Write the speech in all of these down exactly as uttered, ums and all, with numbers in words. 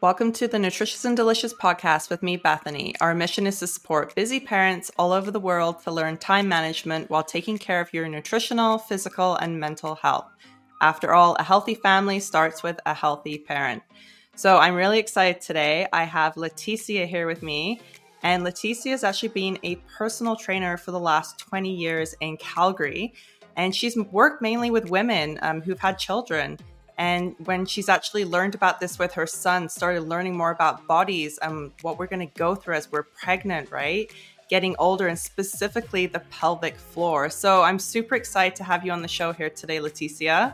Welcome to the Nutritious and Delicious podcast with me, Bethany. Our mission is to support busy parents all over the world to learn time management while taking care of your nutritional, physical, and mental health. After all, a healthy family starts with a healthy parent. So I'm really excited today. I have Leticia here with me. And Leticia has actually been a personal trainer for the last twenty years in Calgary. And she's worked mainly with women um, who've had children. And when she's actually learned about this with her son, started learning more about bodies and what we're going to go through as we're pregnant, right? Getting older, and specifically the pelvic floor. So I'm super excited to have you on the show here today, Leticia.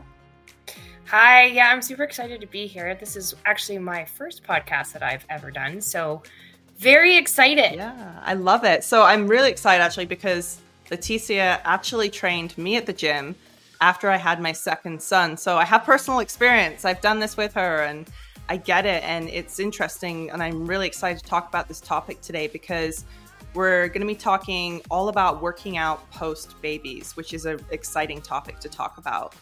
Hi. Yeah, I'm super excited to be here. This is actually my first podcast that I've ever done. So very excited. Yeah, I love it. So I'm really excited actually because Leticia actually trained me at the gym after I had my second son. So I have personal experience. I've done this with her and I get it. And it's interesting. And I'm really excited to talk about this topic today because we're going to be talking all about working out post babies, which is an exciting topic to talk about.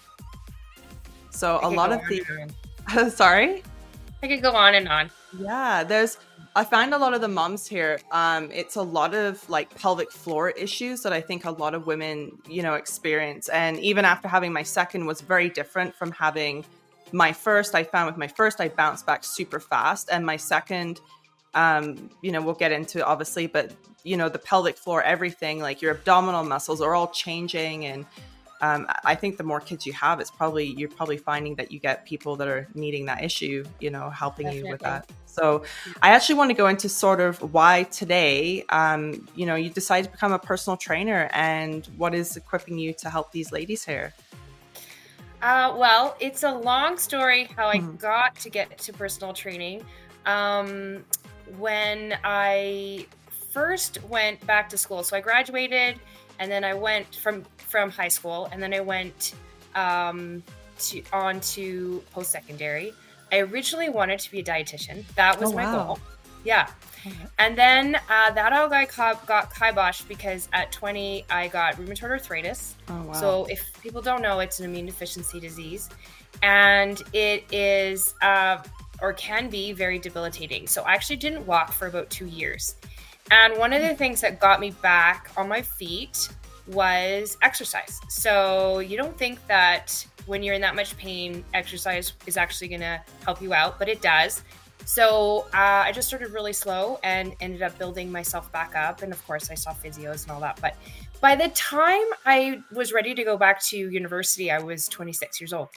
So I a lot of the, sorry, I could go on and on. Yeah. There's, I find a lot of the moms here, um, it's a lot of like pelvic floor issues that I think a lot of women, you know, experience. And even after having my second was very different from having my first. I found with my first, I bounced back super fast. And my second, um, you know, we'll get into obviously, but you know, the pelvic floor, everything, like your abdominal muscles are all changing. And um, I think the more kids you have, it's probably, you're probably finding that you get people that are needing that issue, you know, helping Definitely. you with that. So I actually want to go into sort of why today, um, you know, you decided to become a personal trainer and what is equipping you to help these ladies here? Uh, well, it's a long story how I mm-hmm. got to get to personal training. Um, when I first went back to school, so I graduated and then I went from, from high school and then I went um, to, on to post-secondary. I originally wanted to be a dietitian. That was oh, my wow. goal. Yeah. Mm-hmm. And then uh, that all got, got kiboshed because at twenty, I got rheumatoid arthritis. Oh, wow. So if people don't know, it's an immune deficiency disease. And it is, uh, or can be very debilitating. So I actually didn't walk for about two years. And one of the things that got me back on my feet was exercise. So you don't think that when you're in that much pain, exercise is actually going to help you out, but it does. So uh, I just started really slow and ended up building myself back up. And of course I saw physios and all that. But by the time I was ready to go back to university, I was twenty-six years old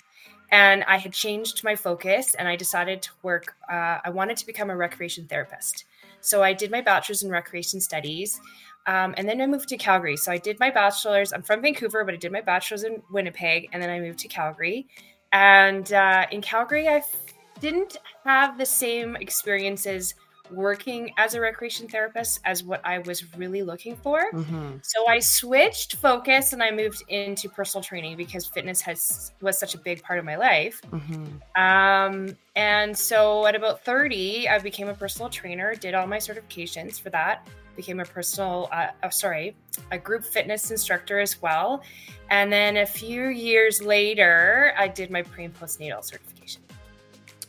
and I had changed my focus and I decided to work. Uh, I wanted to become a recreation therapist. So I did my bachelor's in recreation studies. Um, and then I moved to Calgary. So I did my bachelor's. I'm from Vancouver, but I did my bachelor's in Winnipeg. And then I moved to Calgary. And uh, in Calgary, I f- didn't have the same experiences working as a recreation therapist as what I was really looking for. Mm-hmm. So I switched focus and I moved into personal training because fitness has was such a big part of my life. Mm-hmm. Um, and so at about thirty, I became a personal trainer, did all my certifications for that. Became a personal, uh, oh, sorry, a group fitness instructor as well. And then a few years later, I did my pre and postnatal certification.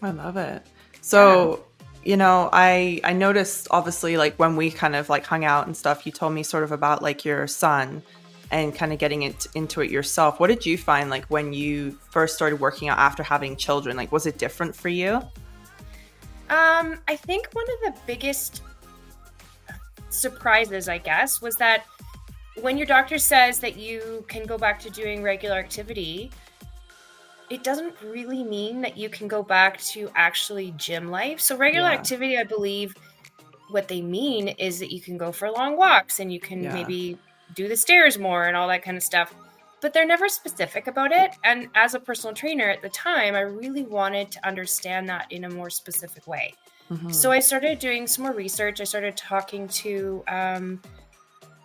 I love it. So, yeah. you know, I, I noticed obviously like when we kind of like hung out and stuff, you told me sort of about like your son and kind of getting it into it yourself. What did you find like when you first started working out after having children? Like, was it different for you? Um, I think one of the biggest surprises, I guess, was that when your doctor says that you can go back to doing regular activity, it doesn't really mean that you can go back to actually gym life. So regular yeah. activity, I believe what they mean is that you can go for long walks and you can yeah. maybe do the stairs more and all that kind of stuff, but they're never specific about it. And as a personal trainer at the time, I really wanted to understand that in a more specific way. Mm-hmm. So I started doing some more research. I started talking to um,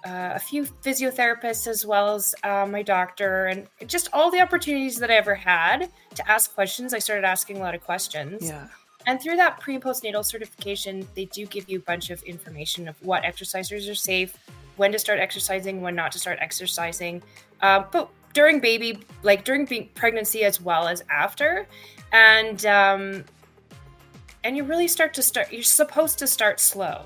uh, a few physiotherapists as well as uh, my doctor and just all the opportunities that I ever had to ask questions. I started asking a lot of questions. Yeah. And through that pre and postnatal certification, they do give you a bunch of information of what exercisers are safe, when to start exercising, when not to start exercising. Uh, but during baby, like during pregnancy as well as after. And um and you really start to start, you're supposed to start slow.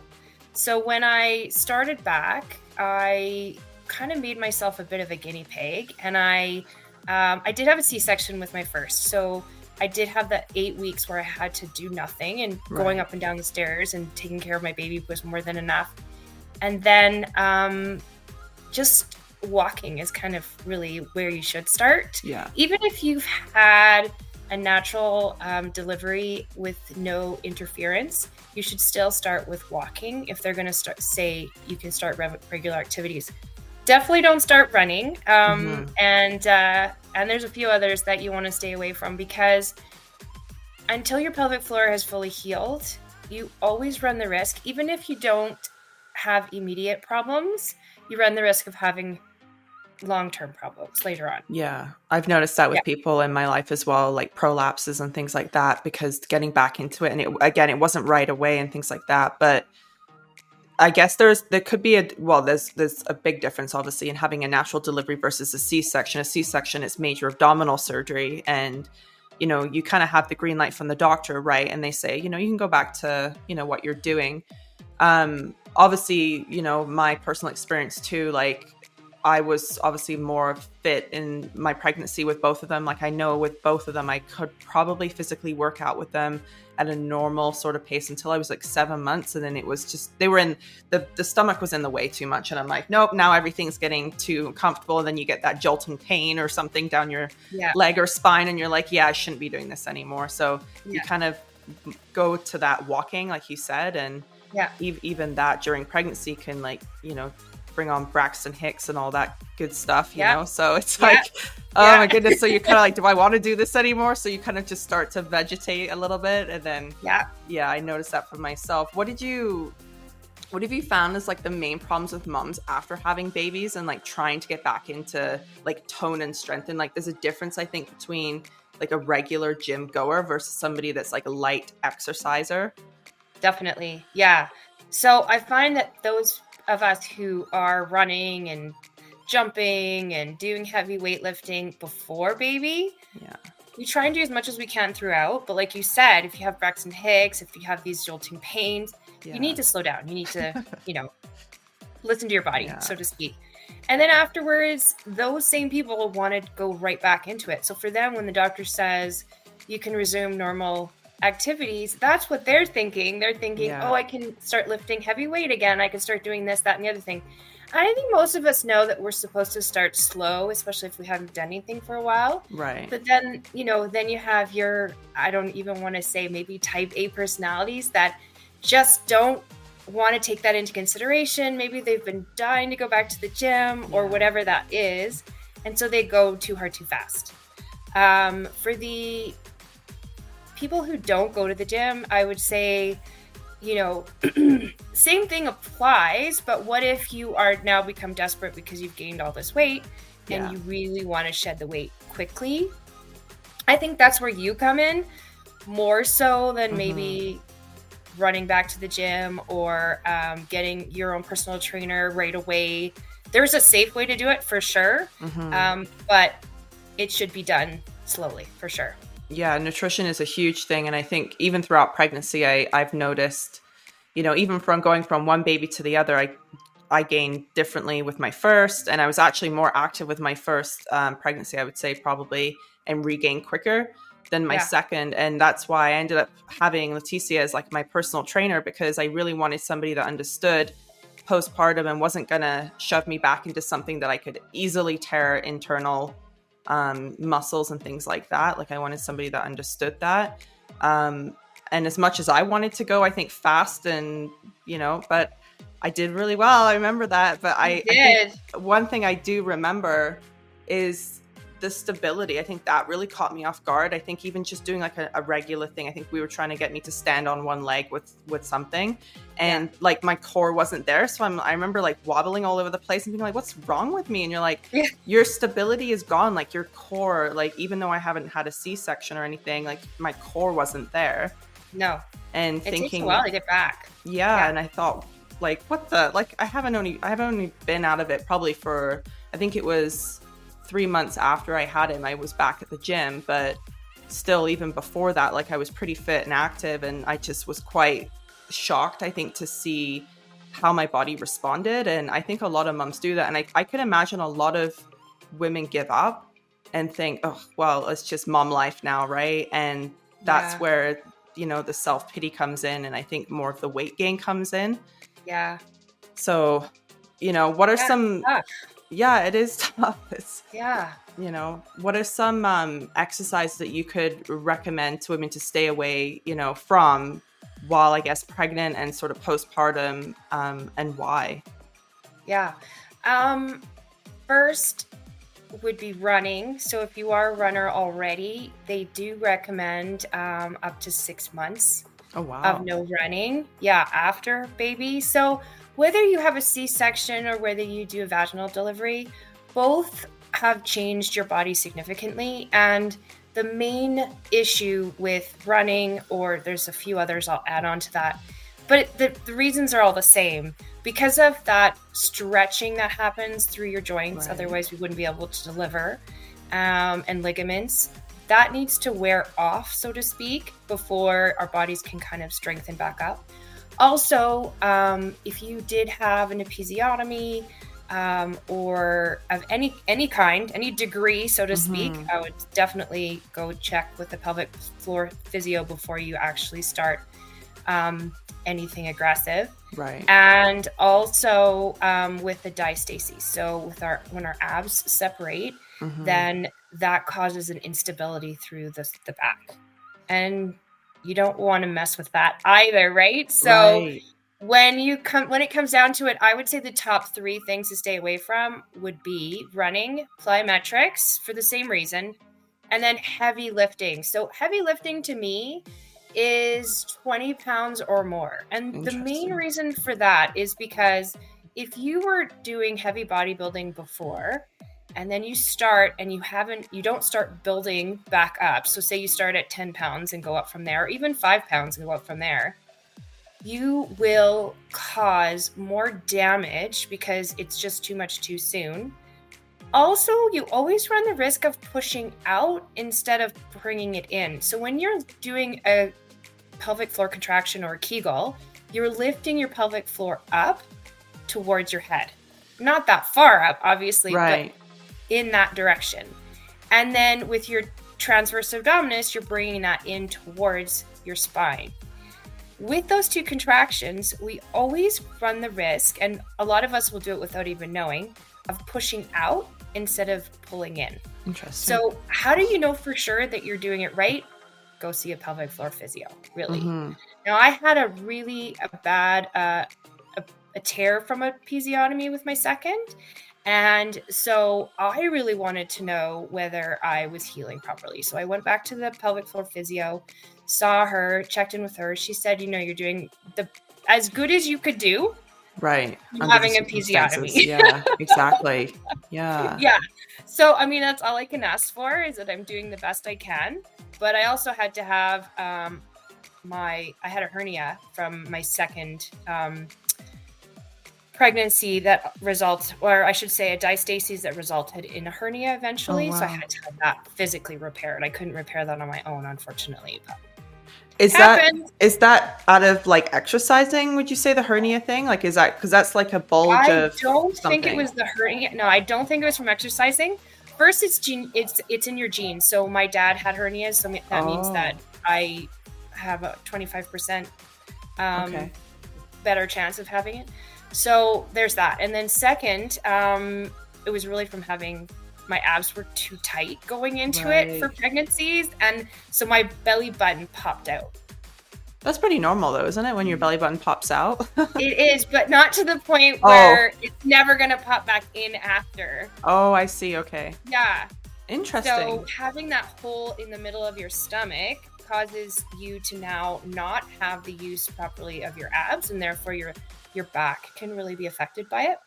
So when I started back, I kind of made myself a bit of a guinea pig, and I, um, I did have a C-section with my first. So I did have that eight weeks where I had to do nothing, and right. going up and down the stairs and taking care of my baby was more than enough. And then, um, just walking is kind of really where you should start. Yeah. Even if you've had a natural um, delivery with no interference, you should still start with walking. If they're going to start, say you can start re- regular activities, definitely don't start running. Um, mm-hmm. And, uh, and there's a few others that you want to stay away from, because until your pelvic floor has fully healed, you always run the risk, even if you don't have immediate problems, you run the risk of having long-term problems later on. Yeah. I've noticed that with yeah. people in my life as well, like prolapses and things like that, because getting back into it, and it, again, it wasn't right away and things like that, but I guess there's, there could be a, well, there's, there's a big difference obviously in having a natural delivery versus a C-section. A C-section is major abdominal surgery, and, you know, you kind of have the green light from the doctor, right? And they say, you know, you can go back to, you know, what you're doing. Um, obviously, you know, my personal experience too, like I was obviously more fit in my pregnancy with both of them. Like I know with both of them, I could probably physically work out with them at a normal sort of pace until I was like seven months. And then it was just, they were in, the, the stomach was in the way too much. And I'm like, nope, now everything's getting too comfortable. And then you get that jolting pain or something down your yeah. leg or spine. And you're like, yeah, I shouldn't be doing this anymore. So yeah. you kind of go to that walking, like you said, and yeah. e- even that during pregnancy can like, you know, bring on Braxton Hicks and all that good stuff, you yeah. know? So it's yeah. like, oh yeah. my goodness. So you're kind of like, do I want to do this anymore? So you kind of just start to vegetate a little bit. And then, yeah, yeah, I noticed that for myself. What did you, what have you found is like the main problems with moms after having babies and like trying to get back into like tone and strength? And like, there's a difference, I think, between like a regular gym goer versus somebody that's like a light exerciser. Definitely. Yeah. So I find that those of us who are running and jumping and doing heavy weightlifting before baby, yeah, we try and do as much as we can throughout. But like you said, if you have Braxton Hicks, if you have these jolting pains, yeah. you need to slow down. You need to, you know, listen to your body, yeah. so to speak. And then afterwards, those same people want to go right back into it. So for them, when the doctor says you can resume normal activities, that's what they're thinking. They're thinking, yeah. oh, I can start lifting heavy weight again. I can start doing this, that, and the other thing. And I think most of us know that we're supposed to start slow, especially if we haven't done anything for a while. Right. But then, you know, then you have your, I don't even want to say maybe type A personalities that just don't want to take that into consideration. Maybe they've been dying to go back to the gym yeah. or whatever that is. And so they go too hard, too fast. Um, for the people who don't go to the gym, I would say, you know, same thing applies, but what if you are now become desperate because you've gained all this weight yeah. and you really want to shed the weight quickly? I think that's where you come in more so than mm-hmm. maybe running back to the gym or um, getting your own personal trainer right away. There's a safe way to do it for sure, mm-hmm. um, but it should be done slowly for sure. Yeah, nutrition is a huge thing. And I think even throughout pregnancy, I, I've noticed, you know, even from going from one baby to the other, I I gained differently with my first. And I was actually more active with my first um, pregnancy, I would say probably, and regained quicker than my yeah. second. And that's why I ended up having Leticia as like my personal trainer, because I really wanted somebody that understood postpartum and wasn't going to shove me back into something that I could easily tear internal um, muscles and things like that. Like I wanted somebody that understood that. Um, and as much as I wanted to go, I think fast and, you know, but I did really well. I remember that. But I, I think one thing I do remember is the stability. I think that really caught me off guard. I think even just doing like a, a regular thing, I think we were trying to get me to stand on one leg with, with something and yeah. like my core wasn't there. So I'm, I remember like wobbling all over the place and being like, what's wrong with me? And you're like, yeah. your stability is gone. Like your core, like, even though I haven't had a C-section or anything, like my core wasn't there. No. And it thinking, takes a while to get back. Yeah, yeah. And I thought like, what the, like, I haven't only, I haven't only been out of it probably for, I think it was three months after I had him, I was back at the gym. But still, even before that, like I was pretty fit and active, and I just was quite shocked, I think, to see how my body responded. And I think a lot of moms do that. And I, I could imagine a lot of women give up and think, oh, well, it's just mom life now, right? And that's yeah. where, you know, the self-pity comes in. And I think more of the weight gain comes in. Yeah. So, you know, what are yeah, some... Tough. Yeah, it is tough. It's, yeah. You know, what are some um, exercises that you could recommend to women to stay away, you know, from while, I guess, pregnant and sort of postpartum, um, and why? Yeah. Um, first would be running. So if you are a runner already, they do recommend um, up to six months oh, wow. of no running. Yeah, after baby. So whether you have a C-section or whether you do a vaginal delivery, both have changed your body significantly. And the main issue with running, or there's a few others I'll add on to that, but the, the reasons are all the same. Because of that stretching that happens through your joints, right. Otherwise we wouldn't be able to deliver, um, and ligaments, that needs to wear off, so to speak, before our bodies can kind of strengthen back up. Also, um, if you did have an episiotomy um, or of any any kind, any degree, so to mm-hmm. speak, I would definitely go check with the pelvic floor physio before you actually start um, anything aggressive. Right. And also um, with the diastasis. So with our when our abs separate, mm-hmm. then that causes an instability through the the back. And you don't want to mess with that either, right? So right. when you come, when it comes down to it, I would say the top three things to stay away from would be running, plyometrics for the same reason, and then heavy lifting. So heavy lifting to me is twenty pounds or more. And the main reason for that is because if you were doing heavy bodybuilding before, and then you start and you haven't, you don't start building back up. So say you start at ten pounds and go up from there, or even five pounds and go up from there. You will cause more damage because it's just too much too soon. Also, you always run the risk of pushing out instead of bringing it in. So when you're doing a pelvic floor contraction or a Kegel, you're lifting your pelvic floor up towards your head. Not that far up, obviously, right. but in that direction. And then with your transverse abdominis, you're bringing that in towards your spine. With those two contractions, we always run the risk, and a lot of us will do it without even knowing, of pushing out instead of pulling in. Interesting. So how do you know for sure that you're doing it right? Go see a pelvic floor physio, really. Mm-hmm. Now, I had a really a bad uh, a, a tear from a episiotomy with my second. And so I really wanted to know whether I was healing properly. So I went back to the pelvic floor physio, saw her, checked in with her. She said, you know, you're doing the as good as you could do. Right. Under having an episiotomy. Yeah, exactly. Yeah. Yeah. So, I mean, that's all I can ask for is that I'm doing the best I can. But I also had to have um, my, I had a hernia from my second um pregnancy that results, or I should say a diastasis that resulted in a hernia eventually. Oh, wow. So I had to have that physically repaired. I couldn't repair that on my own, unfortunately. But is that, is that out of like exercising, would you say, the hernia thing? Like, is that, because that's like a bulge I of I don't something. think it was the hernia. No, I don't think it was from exercising. First, it's gene, it's it's in your genes. So my dad had hernias. So that oh. means that I have a twenty-five percent um, okay. better chance of having it. So there's that. And then second, um, it was really from having my abs were too tight going into right. it for pregnancies. And so my belly button popped out. That's pretty normal though, isn't it? When your belly button pops out? It is, but not to the point where oh. it's never going to pop back in after. Oh, I see. Okay. Yeah. Interesting. So having that hole in the middle of your stomach causes you to now not have the use properly of your abs, and therefore your your back can really be affected by it.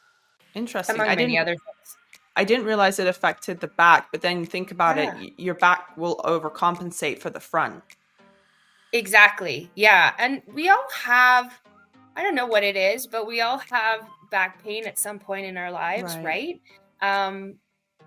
Interesting. Among I many didn't, other things. I didn't realize it affected the back, but then think about yeah. it, your back will overcompensate for the front. Exactly. Yeah. And we all have, I don't know what it is, but we all have back pain at some point in our lives, right? right? Um,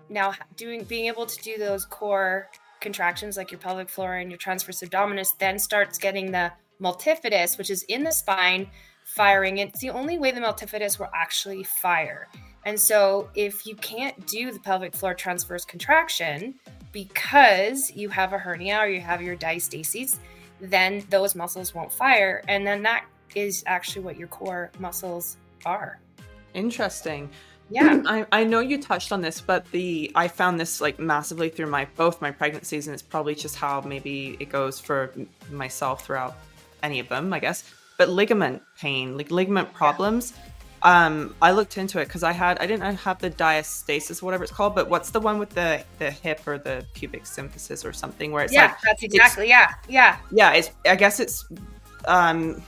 now doing being able to do those core contractions like your pelvic floor and your transverse abdominis, then starts getting the multifidus, which is in the spine, firing. It's the only way the multifidus will actually fire. And so if you can't do the pelvic floor transverse contraction because you have a hernia or you have your diastasis, then those muscles won't fire. And then that is actually what your core muscles are. Interesting. Yeah. I, I know you touched on this, but the I found this like massively through my both my pregnancies, and it's probably just how maybe it goes for myself throughout any of them, I guess. But ligament pain, like ligament problems. Yeah. Um, I looked into it because I had, I didn't have the diastasis, whatever it's called, but what's the one with the, the hip or the pubic symphysis or something where it's yeah, like, that's exactly. Yeah. Yeah. Yeah. It's, I guess it's, um,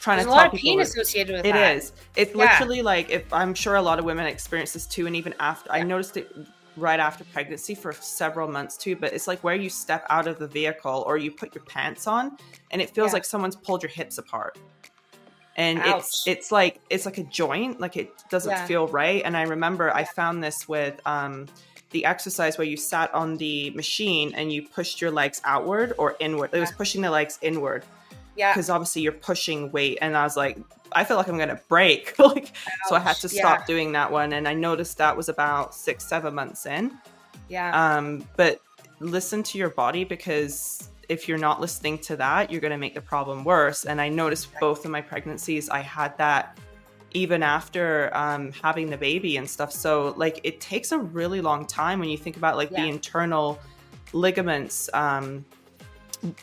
trying There's to a lot of pain associated with it that. It is. It's yeah. literally like, if I'm sure a lot of women experience this too. And even after yeah. I noticed it right after pregnancy for several months too, but it's like where you step out of the vehicle or you put your pants on and it feels yeah. like someone's pulled your hips apart. And Ouch. it's it's like it's like a joint, like it doesn't yeah. feel right. And I remember I found this with um, the exercise where you sat on the machine and you pushed your legs outward or inward. Yeah. It was pushing the legs inward. Yeah. Because obviously you're pushing weight. And I was like, I feel like I'm going to break. like, so I had to stop yeah. doing that one. And I noticed that was about six, seven months in. Yeah. Um, but listen to your body, because if you're not listening to that, you're going to make the problem worse. And I noticed both of my pregnancies, I had that even after um, having the baby and stuff. So like, it takes a really long time when you think about like yeah. the internal ligaments. Um,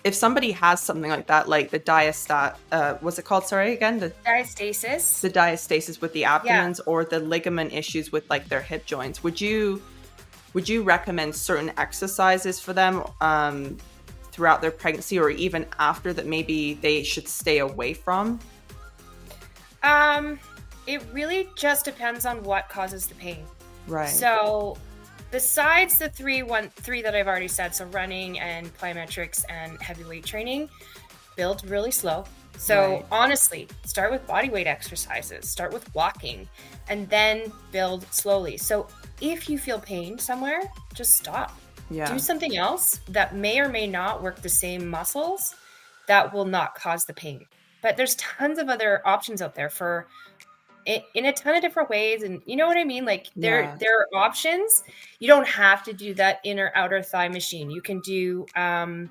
if somebody has something like that, like the diastat, uh, what's it called? Sorry, again, the diastasis, the diastasis with the abdomens yeah. or the ligament issues with like their hip joints. Would you, would you recommend certain exercises for them? Um, throughout their pregnancy or even after that maybe they should stay away from? Um, it really just depends on what causes the pain. Right. So besides the three, one, three that I've already said, so running and plyometrics and heavy weight training, build really slow. So right. honestly, start with body weight exercises, start with walking, and then build slowly. So if you feel pain somewhere, just stop. Yeah. Do something else that may or may not work the same muscles that will not cause the pain. But there's tons of other options out there for in a ton of different ways. And you know what I mean? Like there, yeah. there are options. You don't have to do that inner outer thigh machine. You can do um,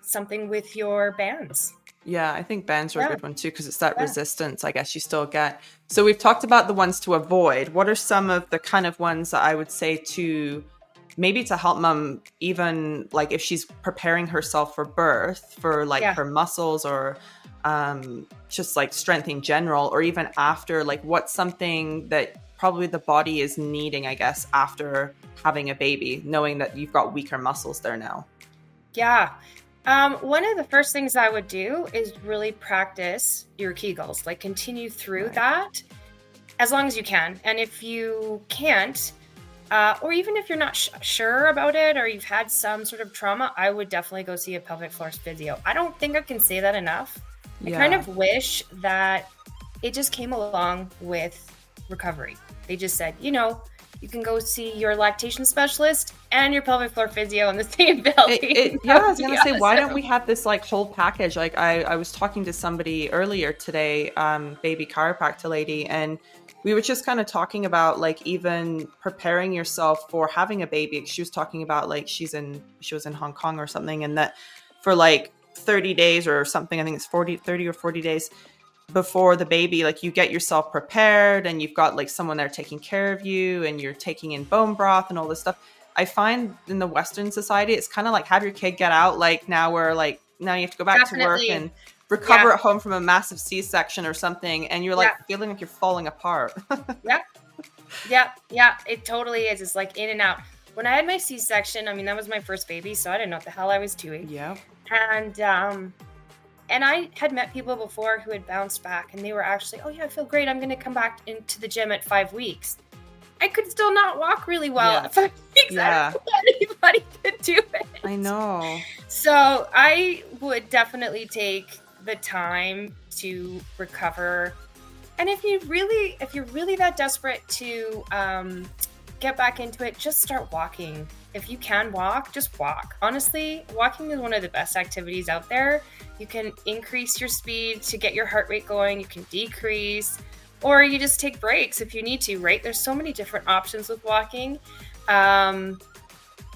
something with your bands. Yeah, I think bands are yeah. a good one too, because it's that yeah. resistance, I guess you still get. So we've talked about the ones to avoid. What are some of the kind of ones that I would say to maybe to help mom, even like if she's preparing herself for birth, for like yeah. her muscles or um, just like strength in general, or even after, like what's something that probably the body is needing, I guess, after having a baby, knowing that you've got weaker muscles there now? Yeah. Um, one of the first things I would do is really practice your Kegels, like continue through right. that as long as you can. And if you can't, Uh, or even if you're not sh- sure about it or you've had some sort of trauma, I would definitely go see a pelvic floor physio. I don't think I can say that enough. Yeah. I kind of wish that it just came along with recovery. They just said, you know, you can go see your lactation specialist and your pelvic floor physio in the same building. It, it, yeah, I was going to say, why don't we have this like whole package? Like I, I was talking to somebody earlier today, um, baby chiropractor lady, and we were just kind of talking about like even preparing yourself for having a baby. She was talking about like she's in, she was in Hong Kong or something, and that for like thirty days or something, I think it's forty, thirty or forty days before the baby, like you get yourself prepared and you've got like someone there taking care of you and you're taking in bone broth and all this stuff. I find in the Western society, it's kind of like have your kid get out. Like now we're like, now you have to go back Definitely. to work and recover yeah. at home from a massive C-section or something, and you're like yeah. feeling like you're falling apart. yeah, yeah, yeah. It totally is. It's like in and out. When I had my C-section, I mean that was my first baby, so I didn't know what the hell I was doing. Yeah. And um, and I had met people before who had bounced back, and they were actually, oh yeah, I feel great. I'm going to come back into the gym at five weeks. I could still not walk really well yeah. at five weeks. Yeah. I don't know how anybody could do it. I know. So I would definitely take the time to recover, and if you really if you're really that desperate to um get back into it, just start walking. If you can walk, just walk. Honestly, walking is one of the best activities out there. You can increase your speed to get your heart rate going. You can decrease, or you just take breaks if you need to, right? There's so many different options with walking. Um,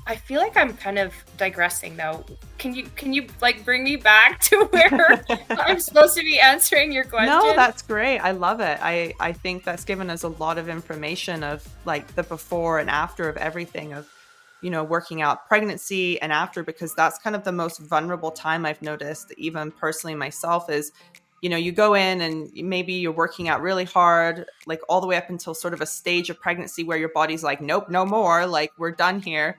I feel like I'm kind of digressing though. Can you, can you like bring me back to where I'm supposed to be answering your question? No, that's great. I love it. I, I think that's given us a lot of information of like the before and after of everything of, you know, working out pregnancy and after, because that's kind of the most vulnerable time I've noticed, even personally myself, is, you know, you go in and maybe you're working out really hard, like all the way up until sort of a stage of pregnancy where your body's like, nope, no more, like we're done here.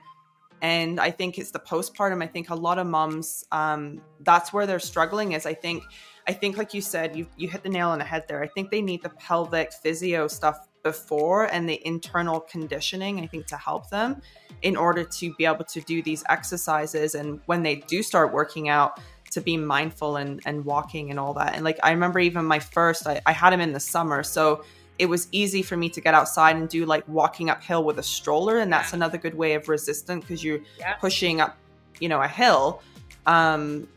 And I think it's the postpartum. I think a lot of moms, um, that's where they're struggling is, I think, I think like you said, you you hit the nail on the head there. I think they need the pelvic physio stuff before and the internal conditioning, I think, to help them in order to be able to do these exercises. And when they do start working out, to be mindful and, and walking and all that. And like, I remember even my first, I, I had him in the summer. So it was easy for me to get outside and do like walking uphill with a stroller. And that's another good way of resistance because you're yeah. pushing up, you know, a hill. Um,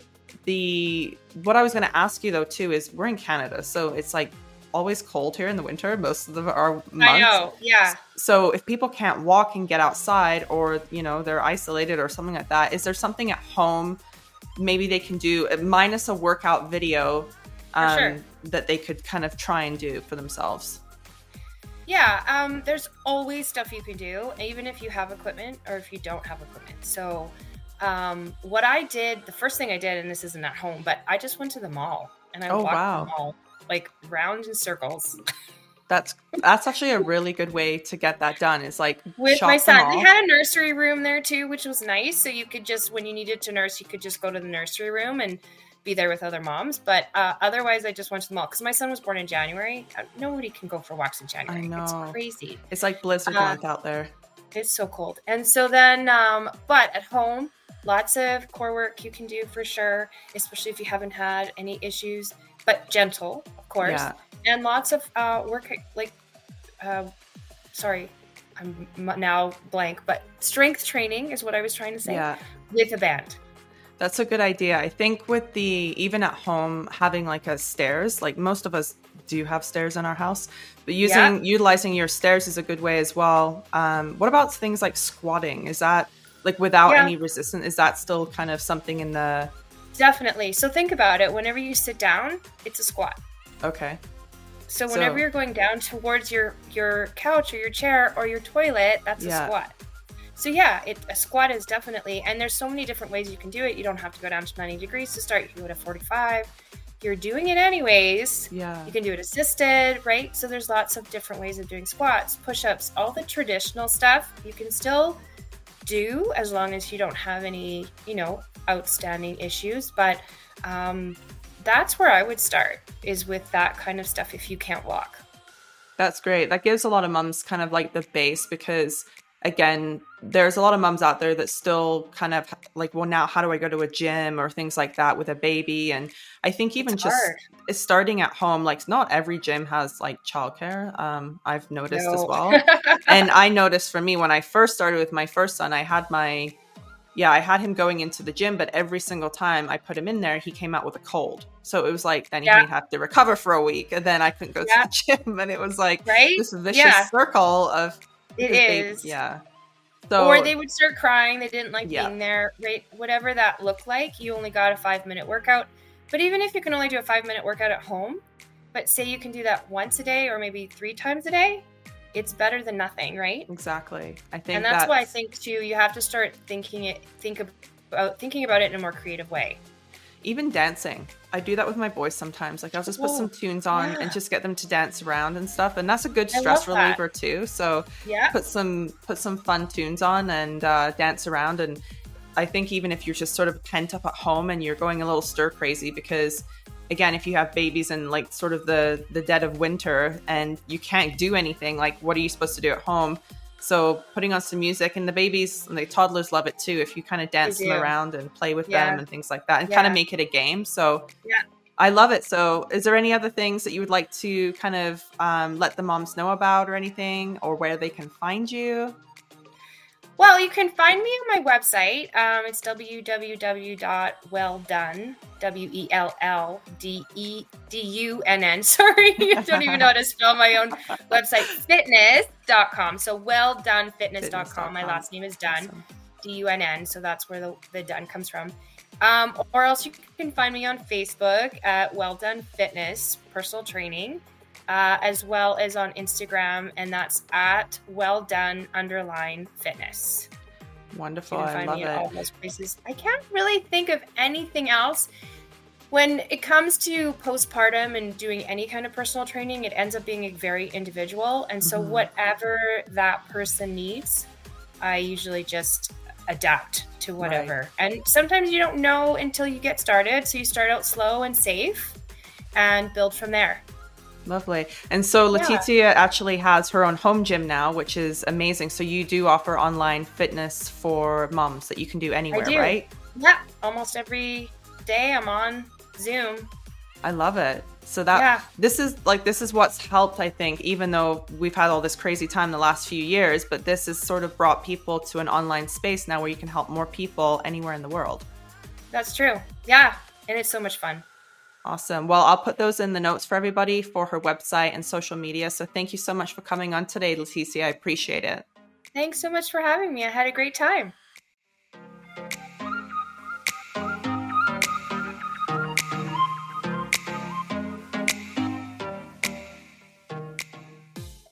the, what I was going to ask you though, too, is we're in Canada. So it's like always cold here in the winter. Most of them are months. I know. Yeah. So if people can't walk and get outside or, you know, they're isolated or something like that, is there something at home maybe they can do minus a workout video um, sure. that they could kind of try and do for themselves? Yeah, um, there's always stuff you can do, even if you have equipment or if you don't have equipment. So um, what I did, the first thing I did, and this isn't at home, but I just went to the mall and I oh, walked wow. the mall like round in circles. That's that's actually a really good way to get that done. It's like with my son, they had a nursery room there too, which was nice. So you could just, when you needed to nurse, you could just go to the nursery room and be there with other moms. But uh, otherwise, I just went to the mall because my son was born in January. Nobody can go for walks in January. I know. It's crazy. It's like blizzard month uh, out there. It's so cold. And so then, um, but at home, lots of core work you can do for sure, especially if you haven't had any issues, but gentle, of course. Yeah. And lots of uh, work, like, uh, sorry, I'm now blank, but strength training is what I was trying to say yeah. with a band. That's a good idea. I think with the, even at home, having like a stairs, like most of us do have stairs in our house, but using, yeah. utilizing your stairs is a good way as well. Um, what about things like squatting? Is that like without yeah. any resistance? Is that still kind of something in the... Definitely. So think about it. Whenever you sit down, it's a squat. Okay. So whenever so, you're going down towards your, your couch or your chair or your toilet, that's yeah. a squat. So yeah, it, a squat is definitely, and there's so many different ways you can do it. You don't have to go down to ninety degrees to start. You can go to forty-five. You're doing it anyways. Yeah. You can do it assisted, right? So there's lots of different ways of doing squats, push-ups, all the traditional stuff you can still do as long as you don't have any, you know, outstanding issues. But, um, that's where I would start is with that kind of stuff if you can't walk. That's great. That gives a lot of moms kind of like the base because, again, there's a lot of moms out there that still kind of like, well, now how do I go to a gym or things like that with a baby? And I think even it's just hard. Starting at home, like not every gym has like childcare. Um, I've noticed no. as well. And I noticed for me when I first started with my first son, I had my, yeah, I had him going into the gym, but every single time I put him in there, he came out with a cold. So it was like, then yeah. he'd have to recover for a week and then I couldn't go yeah. to the gym. And it was like right? this vicious yeah. circle of it is. They, yeah. So, or they would start crying. They didn't like yeah. being there, right? Whatever that looked like, you only got a five minute workout. But even if you can only do a five minute workout at home, but say you can do that once a day or maybe three times a day, it's better than nothing, right? Exactly. I think, and that's, that's why I think too. You have to start thinking it, think about thinking about it in a more creative way. Even dancing, I do that with my boys sometimes. Like I'll just put Whoa. some tunes on yeah. and just get them to dance around and stuff. And that's a good stress reliever too. So yeah. put some put some fun tunes on and uh, dance around. And I think even if you're just sort of pent up at home and you're going a little stir crazy because. Again, if you have babies and like sort of the, the dead of winter and you can't do anything, like what are you supposed to do at home? So putting on some music, and the babies and the toddlers love it too. If you kind of dance them around and play with yeah. them and things like that and yeah. kind of make it a game. So yeah. I love it. So is there any other things that you would like to kind of um, let the moms know about or anything, or where they can find you? Well, you can find me on my website. Um, it's w w w dot well done, W E L L D E D U N N. Sorry, I don't even know how to spell my own website. fitness dot com. So well done fitness dot com. My last name is Dunn, awesome. D U N N. So that's where the, the Dunn comes from. Um, or else you can find me on Facebook at Well Done Fitness Personal Training. Uh, as well as on Instagram, and that's at well done underline fitness. Wonderful. You can find I love me at it. All those places. I can't really think of anything else. When it comes to postpartum and doing any kind of personal training, it ends up being very individual. And so mm-hmm. whatever that person needs, I usually just adapt to whatever. Right. And sometimes you don't know until you get started. So you start out slow and safe and build from there. Lovely. And so Leticia yeah. actually has her own home gym now, which is amazing. So you do offer online fitness for moms that you can do anywhere, I do. Right? Yeah. Almost every day I'm on Zoom. I love it. So that yeah. this is like, this is what's helped, I think, even though we've had all this crazy time the last few years, but this has sort of brought people to an online space now where you can help more people anywhere in the world. That's true. Yeah. And it's so much fun. Awesome. Well, I'll put those in the notes for everybody for her website and social media. So thank you so much for coming on today, Leticia. I appreciate it. Thanks so much for having me. I had a great time.